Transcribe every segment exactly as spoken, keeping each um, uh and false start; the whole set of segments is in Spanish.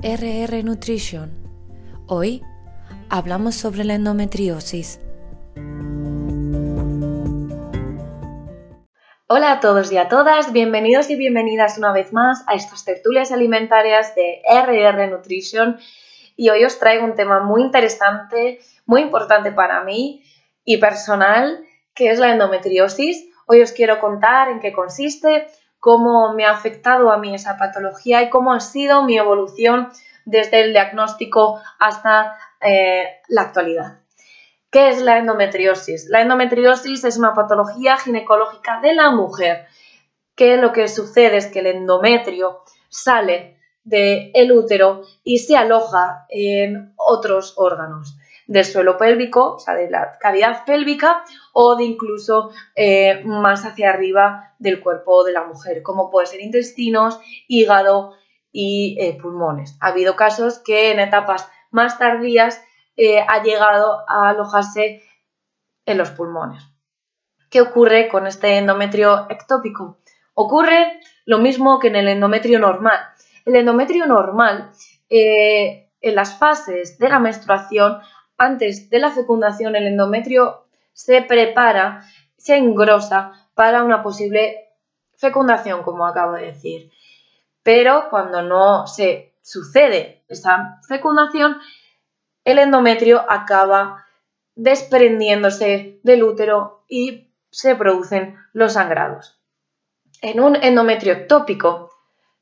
R R Nutrition. Hoy hablamos sobre la endometriosis. Hola a todos y a todas, bienvenidos y bienvenidas una vez más a estas tertulias alimentarias de R R Nutrition, y hoy os traigo un tema muy interesante, muy importante para mí y personal, que es la endometriosis. Hoy os quiero contar en qué consiste, cómo me ha afectado a mí esa patología y cómo ha sido mi evolución desde el diagnóstico hasta eh, la actualidad. ¿Qué es la endometriosis? La endometriosis es una patología ginecológica de la mujer, que lo que sucede es que el endometrio sale del útero y se aloja en otros órganos del suelo pélvico, o sea, de la cavidad pélvica, o de incluso eh, más hacia arriba del cuerpo de la mujer, como puede ser intestinos, hígado y eh, pulmones. Ha habido casos que en etapas más tardías eh, ha llegado a alojarse en los pulmones. ¿Qué ocurre con este endometrio ectópico? Ocurre lo mismo que en el endometrio normal. El endometrio normal, eh, en las fases de la menstruación, antes de la fecundación, el endometrio se prepara, se engrosa para una posible fecundación, como acabo de decir. Pero cuando no se sucede esa fecundación, el endometrio acaba desprendiéndose del útero y se producen los sangrados. En un endometrio ectópico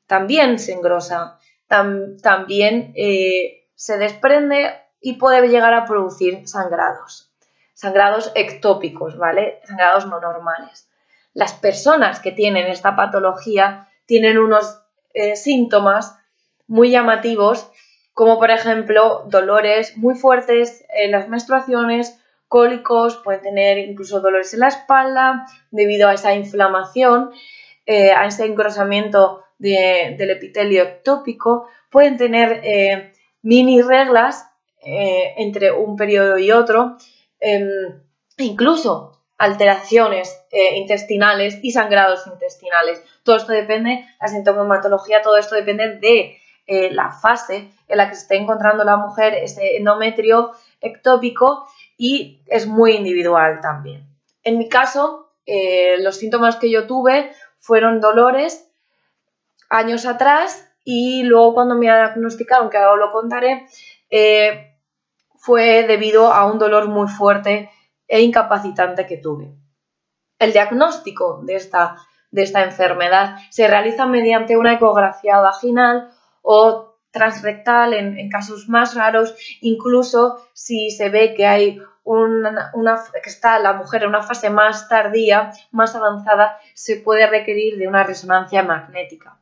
también se engrosa, tam- también eh, se desprende y puede llegar a producir sangrados, sangrados ectópicos, ¿vale? Sangrados no normales. Las personas que tienen esta patología tienen unos eh, síntomas muy llamativos, como por ejemplo dolores muy fuertes en las menstruaciones, cólicos, pueden tener incluso dolores en la espalda debido a esa inflamación, eh, a ese engrosamiento de, del epitelio ectópico, pueden tener eh, mini reglas Eh, entre un periodo y otro, eh, incluso alteraciones eh, intestinales y sangrados intestinales. Todo esto depende, la sintomatología, todo esto depende de eh, la fase en la que se esté encontrando la mujer ese endometrio ectópico, y es muy individual también. En mi caso, eh, los síntomas que yo tuve fueron dolores años atrás, y luego cuando me diagnosticaron, que ahora lo contaré, Eh, fue debido a un dolor muy fuerte e incapacitante que tuve. El diagnóstico de esta, de esta enfermedad se realiza mediante una ecografía vaginal o transrectal en, en casos más raros, incluso si se ve que hay una, una, que está la mujer en una fase más tardía, más avanzada, se puede requerir de una resonancia magnética.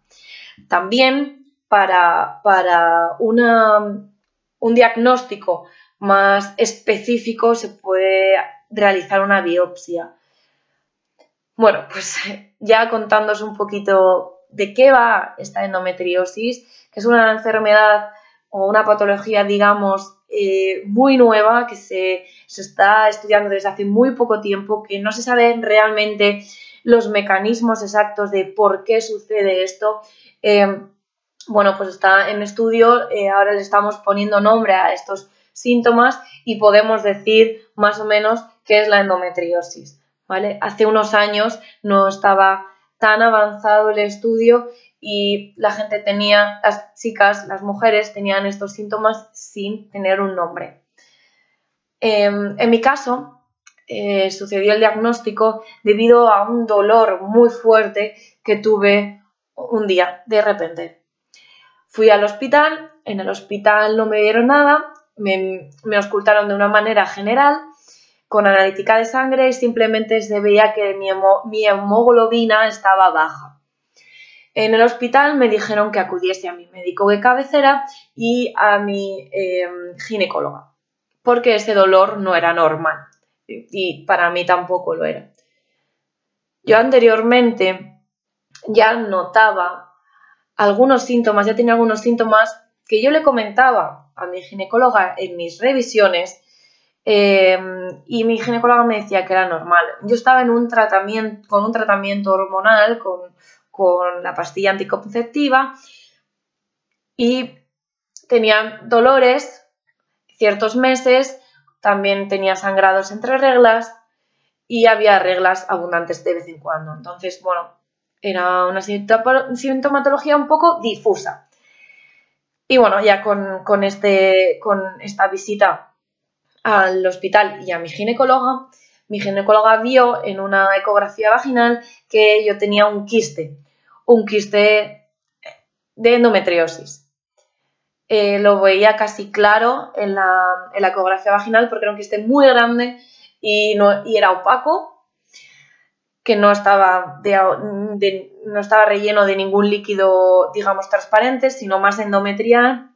También para, para una... un diagnóstico más específico se puede realizar una biopsia. Bueno, pues ya contándoos un poquito de qué va esta endometriosis, que es una enfermedad o una patología, digamos, eh, muy nueva, que se, se está estudiando desde hace muy poco tiempo, que no se saben realmente los mecanismos exactos de por qué sucede esto. Eh, Bueno, pues está en estudio, eh, ahora le estamos poniendo nombre a estos síntomas y podemos decir más o menos qué es la endometriosis, ¿vale? Hace unos años no estaba tan avanzado el estudio y la gente tenía, las chicas, las mujeres tenían estos síntomas sin tener un nombre. Eh, en mi caso eh, sucedió el diagnóstico debido a un dolor muy fuerte que tuve un día de repente. Fui al hospital, en el hospital no me dieron nada, me, me auscultaron de una manera general, con analítica de sangre, y simplemente se veía que mi, hemo, mi hemoglobina estaba baja. En el hospital me dijeron que acudiese a mi médico de cabecera y a mi eh, ginecóloga, porque ese dolor no era normal y para mí tampoco lo era. Yo anteriormente ya notaba algunos síntomas, ya tenía algunos síntomas que yo le comentaba a mi ginecóloga en mis revisiones, eh, y mi ginecóloga me decía que era normal. Yo estaba en un tratamiento, con un tratamiento hormonal, con, con la pastilla anticonceptiva, y tenía dolores ciertos meses, también tenía sangrados entre reglas y había reglas abundantes de vez en cuando. Entonces, bueno, era una sintomatología un poco difusa. Y bueno, ya con, con, este, con esta visita al hospital y a mi ginecóloga, mi ginecóloga vio en una ecografía vaginal que yo tenía un quiste, un quiste de endometriosis. Eh, lo veía casi claro en la, en la ecografía vaginal porque era un quiste muy grande y, no, y era opaco, que no estaba, de, de, no estaba relleno de ningún líquido, digamos, transparente, sino más endometrial,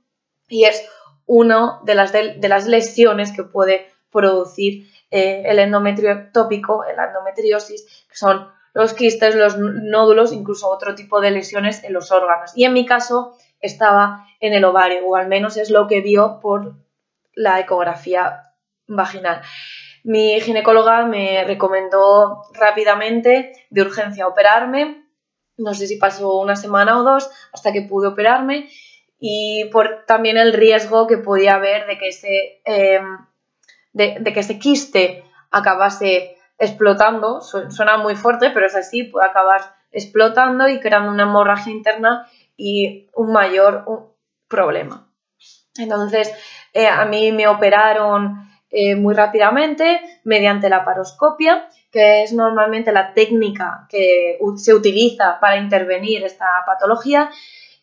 y es una de las, de, de las lesiones que puede producir Eh, el endometrio ectópico, la endometriosis, que son los quistes, los nódulos, incluso otro tipo de lesiones en los órganos. Y en mi caso estaba en el ovario, o al menos es lo que vio por la ecografía vaginal. Mi ginecóloga me recomendó rápidamente, de urgencia, operarme. No sé si pasó una semana o dos hasta que pude operarme, y por también el riesgo que podía haber de que ese... Eh, De, de que ese quiste acabase explotando. Suena muy fuerte, pero es así, puede acabar explotando y creando una hemorragia interna y un mayor un problema. Entonces, eh, a mí me operaron eh, muy rápidamente mediante la laparoscopia, que es normalmente la técnica que se utiliza para intervenir esta patología.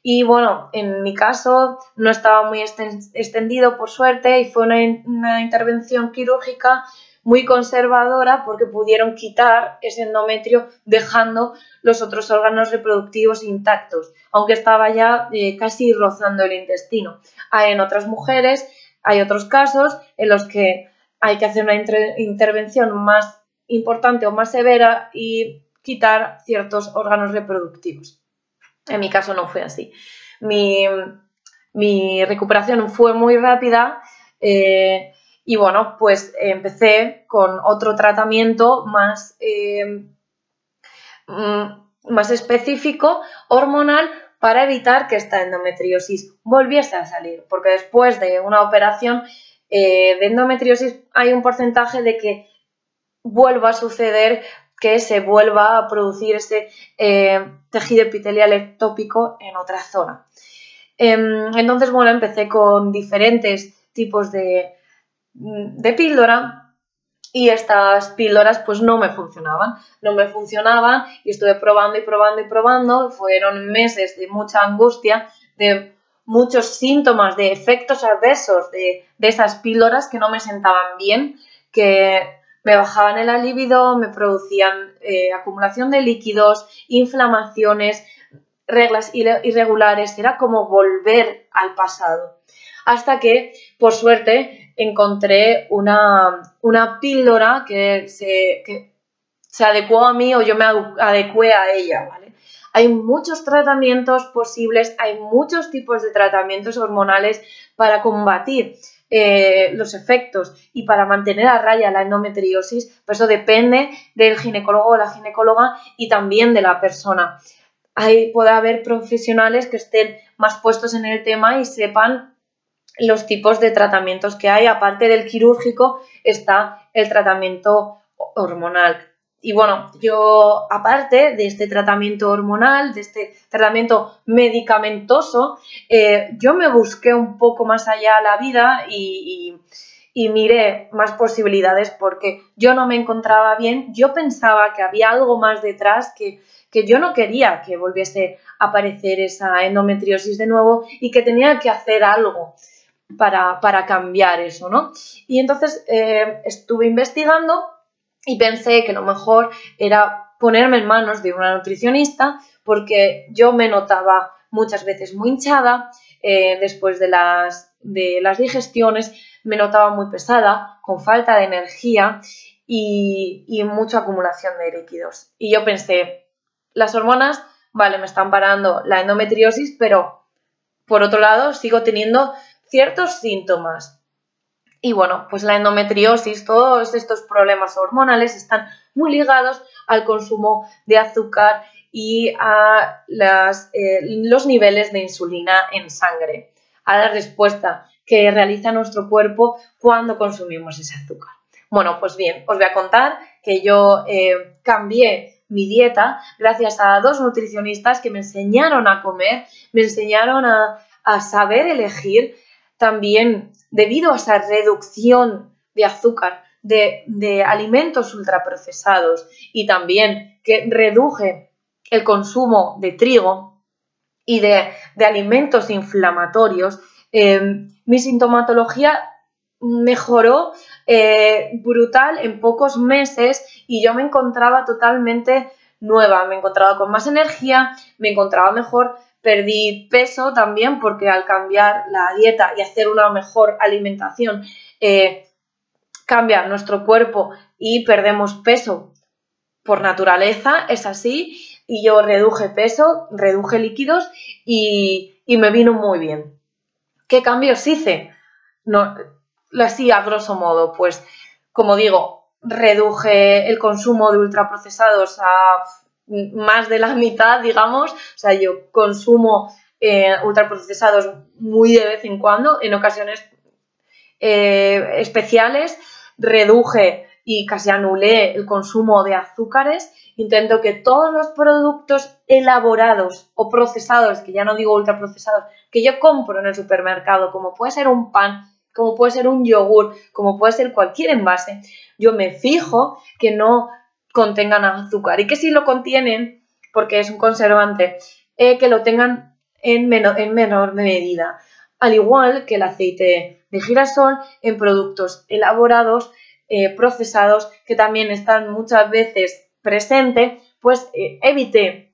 Y bueno, en mi caso no estaba muy extendido, por suerte, y fue una, una intervención quirúrgica muy conservadora porque pudieron quitar ese endometrio dejando los otros órganos reproductivos intactos, aunque estaba ya eh, casi rozando el intestino. En otras mujeres hay otros casos en los que hay que hacer una inter- intervención más importante o más severa y quitar ciertos órganos reproductivos. En mi caso no fue así. Mi, mi recuperación fue muy rápida eh, y bueno, pues empecé con otro tratamiento más, eh, más específico, hormonal, para evitar que esta endometriosis volviese a salir. Porque después de una operación eh, de endometriosis hay un porcentaje de que vuelva a suceder, que se vuelva a producir ese eh, tejido epitelial ectópico en otra zona. Eh, entonces, bueno, empecé con diferentes tipos de, de píldora y estas píldoras pues no me funcionaban, no me funcionaban y estuve probando y probando y probando. Fueron meses de mucha angustia, de muchos síntomas, de efectos adversos de, de esas píldoras que no me sentaban bien, que me bajaban el libido, me producían eh, acumulación de líquidos, inflamaciones, reglas irregulares. Era como volver al pasado. Hasta que, por suerte, encontré una, una píldora que se, que se adecuó a mí, o yo me adecué a ella, ¿vale? Hay muchos tratamientos posibles, hay muchos tipos de tratamientos hormonales para combatir Eh, los efectos y para mantener a raya la endometriosis, pero eso depende del ginecólogo o la ginecóloga y también de la persona. Ahí puede haber profesionales que estén más puestos en el tema y sepan los tipos de tratamientos que hay. Aparte del quirúrgico está el tratamiento hormonal. Y bueno, yo aparte de este tratamiento hormonal, de este tratamiento medicamentoso, eh, yo me busqué un poco más allá la vida y, y, y miré más posibilidades porque yo no me encontraba bien, yo pensaba que había algo más detrás, que, que yo no quería que volviese a aparecer esa endometriosis de nuevo y que tenía que hacer algo para, para cambiar eso, ¿no? Y entonces eh, estuve investigando y pensé que lo mejor era ponerme en manos de una nutricionista porque yo me notaba muchas veces muy hinchada, eh, después de las, de las digestiones me notaba muy pesada, con falta de energía y, y mucha acumulación de líquidos. Y yo pensé, las hormonas, vale, me están parando la endometriosis, pero por otro lado sigo teniendo ciertos síntomas. Y bueno, pues la endometriosis, todos estos problemas hormonales están muy ligados al consumo de azúcar y a las, eh, los niveles de insulina en sangre. a la respuesta que realiza nuestro cuerpo cuando consumimos ese azúcar. Bueno, pues bien, os voy a contar que yo eh, cambié mi dieta gracias a dos nutricionistas que me enseñaron a comer, me enseñaron a, a saber elegir también debido a esa reducción de azúcar, de, de alimentos ultraprocesados y también que reduje el consumo de trigo y de, de alimentos inflamatorios. Eh, mi sintomatología mejoró eh, brutal en pocos meses y yo me encontraba totalmente nueva, me encontraba con más energía, me encontraba mejor, perdí peso también porque al cambiar la dieta y hacer una mejor alimentación eh, cambia nuestro cuerpo y perdemos peso por naturaleza, es así, y yo reduje peso, reduje líquidos y, y me vino muy bien. ¿Qué cambios hice? No, así a grosso modo, pues como digo, reduje el consumo de ultraprocesados a más de la mitad, digamos, o sea, yo consumo eh, ultraprocesados muy de vez en cuando, en ocasiones eh, especiales, reduje y casi anulé el consumo de azúcares, intento que todos los productos elaborados o procesados, que ya no digo ultraprocesados, que yo compro en el supermercado, como puede ser un pan, como puede ser un yogur, como puede ser cualquier envase, yo me fijo que no contengan azúcar y que si lo contienen, porque es un conservante, eh, que lo tengan en, men en menor medida. Al igual que el aceite de girasol en productos elaborados, eh, procesados, que también están muchas veces presentes, pues eh, evité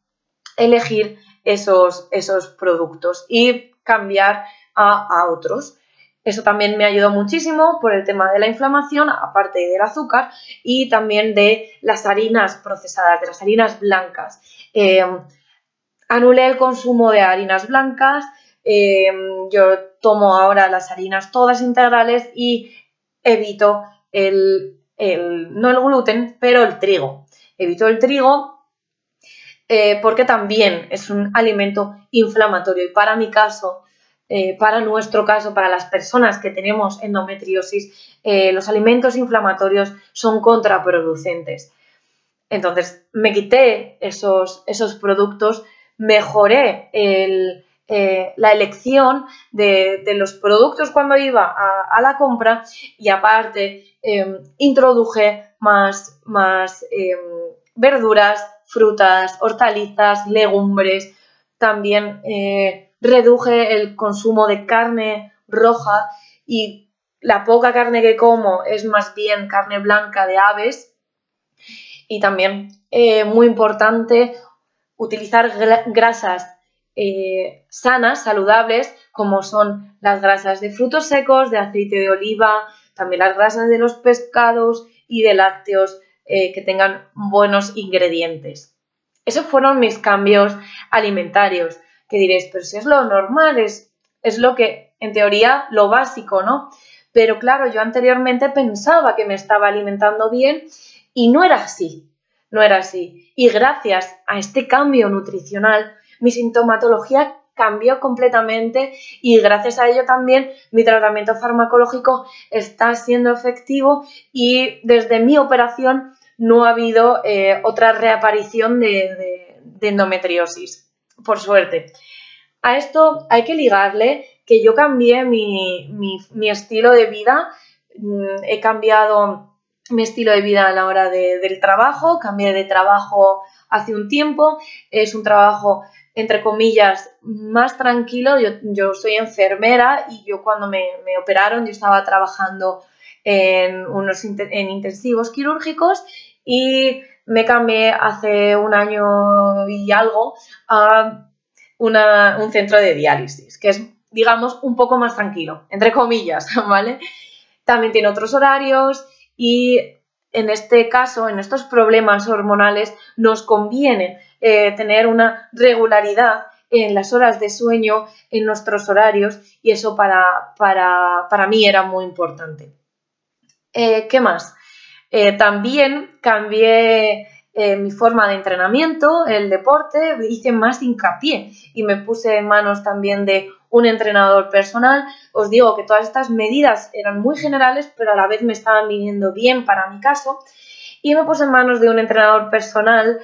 elegir esos, esos productos y cambiar a, a otros. Eso también me ayudó muchísimo por el tema de la inflamación, aparte del azúcar y también de las harinas procesadas, de las harinas blancas. Eh, anulé el consumo de harinas blancas, eh, yo tomo ahora las harinas todas integrales y evito el, el no el gluten, pero el trigo. Evito el trigo eh, porque también es un alimento inflamatorio y para mi caso, Eh, para nuestro caso, para las personas que tenemos endometriosis, eh, los alimentos inflamatorios son contraproducentes. Entonces, me quité esos, esos productos, mejoré el, eh, la elección de, de los productos cuando iba a, a la compra y aparte eh, introduje más, más eh, verduras, frutas, hortalizas, legumbres, también eh, reduje el consumo de carne roja y la poca carne que como es más bien carne blanca de aves y también, eh, muy importante, utilizar grasas eh, sanas, saludables, como son las grasas de frutos secos, de aceite de oliva, también las grasas de los pescados y de lácteos eh, que tengan buenos ingredientes. Esos fueron mis cambios alimentarios. Que diréis, pero si es lo normal, es, es lo que, en teoría, lo básico, ¿no? Pero claro, yo anteriormente pensaba que me estaba alimentando bien y no era así, no era así. Y gracias a este cambio nutricional, mi sintomatología cambió completamente y gracias a ello también mi tratamiento farmacológico está siendo efectivo y desde mi operación no ha habido eh, otra reaparición de, de, de endometriosis. Por suerte. A esto hay que ligarle que yo cambié mi, mi, mi estilo de vida, he cambiado mi estilo de vida a la hora de, del trabajo, cambié de trabajo hace un tiempo, es un trabajo entre comillas más tranquilo, yo, yo soy enfermera y yo cuando me, me operaron yo estaba trabajando en, unos, en intensivos quirúrgicos y me cambié hace un año y algo a una, un centro de diálisis, que es, digamos, un poco más tranquilo, entre comillas, ¿vale? También tiene otros horarios y en este caso, en estos problemas hormonales, nos conviene eh, tener una regularidad en las horas de sueño, en nuestros horarios y eso para, para, para mí era muy importante. Eh, ¿Qué más? Eh, también cambié eh, mi forma de entrenamiento, el deporte, hice más hincapié y me puse en manos también de un entrenador personal. Os digo que todas estas medidas eran muy generales, pero a la vez me estaban viniendo bien para mi caso, y me puse en manos de un entrenador personal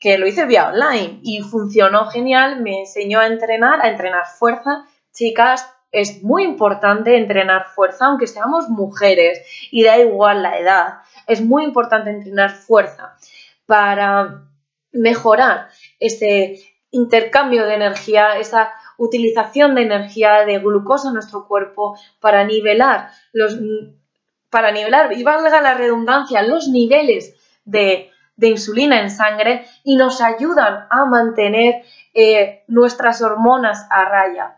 que lo hice vía online y funcionó genial. Me enseñó a entrenar, a entrenar fuerza. Chicas, es muy importante entrenar fuerza, aunque seamos mujeres y da igual la edad. Es muy importante entrenar fuerza para mejorar ese intercambio de energía, esa utilización de energía de glucosa en nuestro cuerpo para nivelar, los, para nivelar, y valga la redundancia, los niveles de de insulina en sangre, y nos ayudan a mantener eh, nuestras hormonas a raya.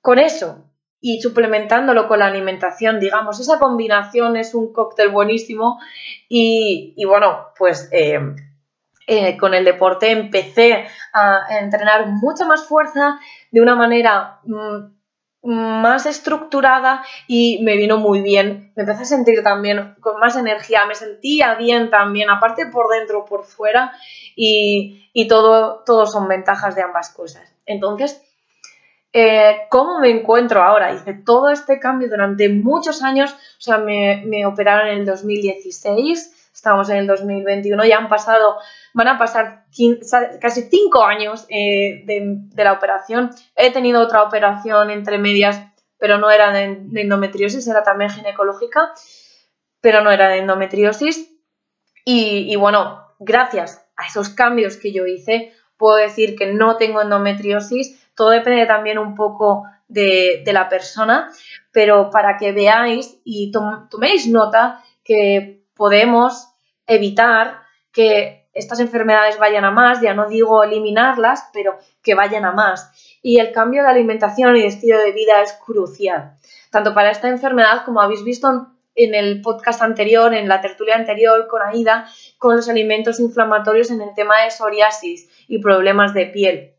Con eso y suplementándolo con la alimentación, digamos, esa combinación es un cóctel buenísimo. Y, y bueno, pues eh, eh, con el deporte empecé a entrenar mucha más fuerza de una manera mmm, más estructurada, y me vino muy bien. Me empecé a sentir también con más energía, me sentía bien también, aparte por dentro, por fuera, y, y todo, todo son ventajas de ambas cosas. Entonces, eh, ¿cómo me encuentro ahora? Hice todo este cambio durante muchos años. O sea, me, me operaron en el dos mil dieciséis, estamos en el dos mil veintiuno, ya han pasado, van a pasar casi cinco años eh, de, de la operación. He tenido otra operación entre medias, pero no era de, de endometriosis, era también ginecológica, pero no era de endometriosis. Y, y bueno, gracias a esos cambios que yo hice, puedo decir que no tengo endometriosis. Todo depende también un poco de, de la persona, pero para que veáis y tom- toméis nota que podemos evitar que estas enfermedades vayan a más, ya no digo eliminarlas, pero que vayan a más. Y el cambio de alimentación y de estilo de vida es crucial, tanto para esta enfermedad, como habéis visto en el podcast anterior, en la tertulia anterior con Aida, con los alimentos inflamatorios en el tema de psoriasis y problemas de piel.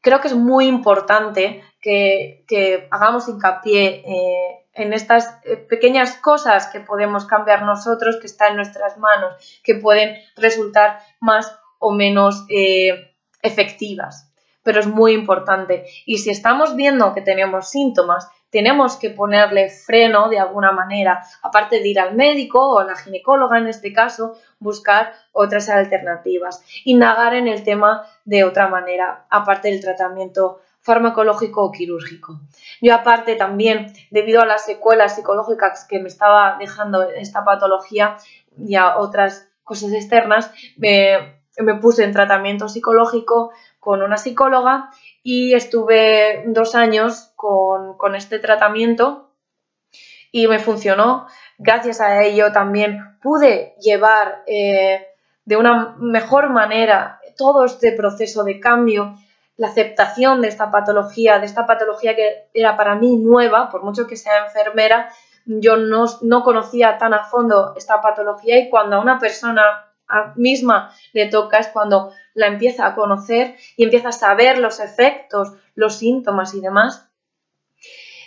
Creo que es muy importante que, que hagamos hincapié eh, en estas pequeñas cosas que podemos cambiar nosotros, que están en nuestras manos, que pueden resultar más o menos eh, efectivas, pero es muy importante. Y si estamos viendo que tenemos síntomas, tenemos que ponerle freno de alguna manera, aparte de ir al médico o a la ginecóloga en este caso, buscar otras alternativas, indagar en el tema de otra manera, aparte del tratamiento farmacológico o quirúrgico. Yo aparte también, debido a las secuelas psicológicas que me estaba dejando esta patología y a otras cosas externas, me, me puse en tratamiento psicológico con una psicóloga y estuve dos años con, con este tratamiento y me funcionó. Gracias a ello también pude llevar eh, de una mejor manera todo este proceso de cambio, la aceptación de esta patología, de esta patología que era para mí nueva. Por mucho que sea enfermera, yo no, no conocía tan a fondo esta patología, y cuando a una persona misma le toca es cuando la empieza a conocer y empieza a saber los efectos, los síntomas y demás.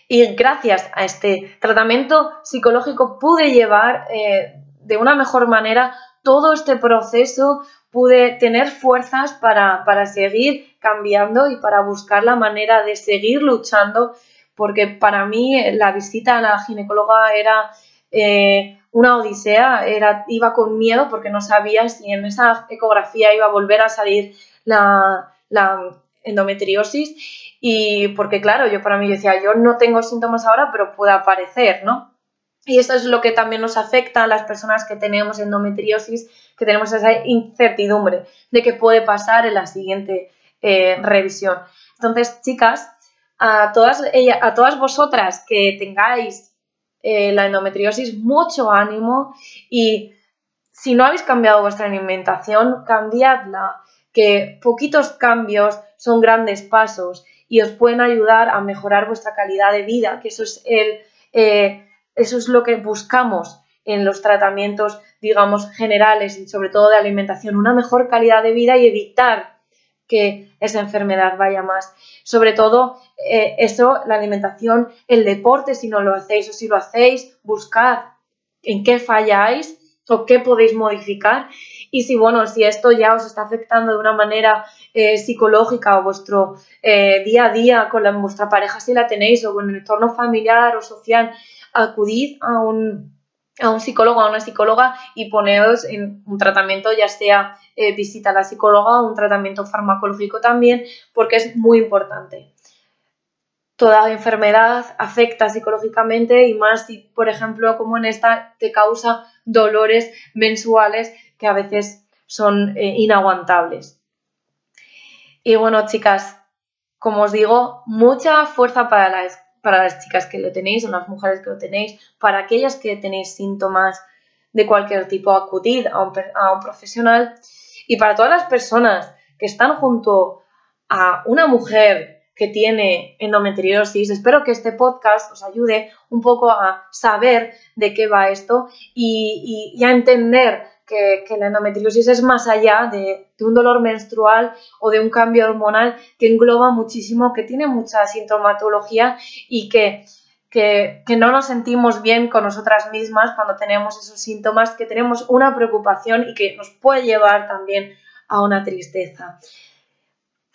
Y gracias a este tratamiento psicológico pude llevar eh, de una mejor manera todo este proceso, pude tener fuerzas para, para seguir cambiando y para buscar la manera de seguir luchando, porque para mí la visita a la ginecóloga era eh, una odisea, era, iba con miedo porque no sabía si en esa ecografía iba a volver a salir la, la endometriosis, y porque claro, yo para mí yo decía, yo no tengo síntomas ahora, pero puede aparecer, ¿no? Y eso es lo que también nos afecta a las personas que tenemos endometriosis, que tenemos esa incertidumbre de qué puede pasar en la siguiente Eh, revisión. Entonces, chicas, a todas, ellas, a todas vosotras que tengáis eh, la endometriosis, mucho ánimo, y si no habéis cambiado vuestra alimentación, cambiadla, que poquitos cambios son grandes pasos y os pueden ayudar a mejorar vuestra calidad de vida, que eso es, el, eh, eso es lo que buscamos en los tratamientos, digamos, generales y sobre todo de alimentación, una mejor calidad de vida y evitar que esa enfermedad vaya más. Sobre todo eh, eso, la alimentación, el deporte, si no lo hacéis, o si lo hacéis, buscad en qué falláis o qué podéis modificar. Y si, bueno, si esto ya os está afectando de una manera eh, psicológica o vuestro eh, día a día con la, vuestra pareja, si la tenéis, o con el entorno familiar o social, acudid a un, a un psicólogo, a una psicóloga, y poneos en un tratamiento, ya sea eh, visita a la psicóloga o un tratamiento farmacológico también, porque es muy importante. Toda enfermedad afecta psicológicamente, y más si, por ejemplo, como en esta, te causa dolores mensuales que a veces son eh, inaguantables. Y bueno, chicas, como os digo, mucha fuerza para las, para las chicas que lo tenéis, o las mujeres que lo tenéis, para aquellas que tenéis síntomas de cualquier tipo, acudid a un, a un profesional. Y para todas las personas que están junto a una mujer que tiene endometriosis, espero que este podcast os ayude un poco a saber de qué va esto y, y, y a entender que, que la endometriosis es más allá de, de un dolor menstrual o de un cambio hormonal, que engloba muchísimo, que tiene mucha sintomatología, y que, que, que no nos sentimos bien con nosotras mismas cuando tenemos esos síntomas, que tenemos una preocupación y que nos puede llevar también a una tristeza.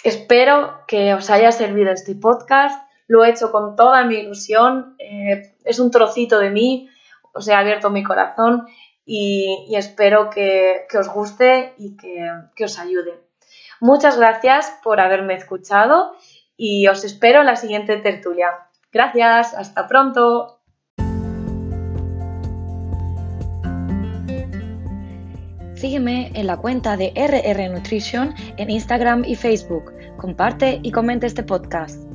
Espero que os haya servido este podcast, lo he hecho con toda mi ilusión, eh, es un trocito de mí, os he abierto mi corazón, y, y espero que, que os guste y que, que os ayude. Muchas gracias por haberme escuchado y os espero en la siguiente tertulia. Gracias, hasta pronto. Sígueme en la cuenta de R R Nutrition en Instagram y Facebook. Comparte y comenta este podcast.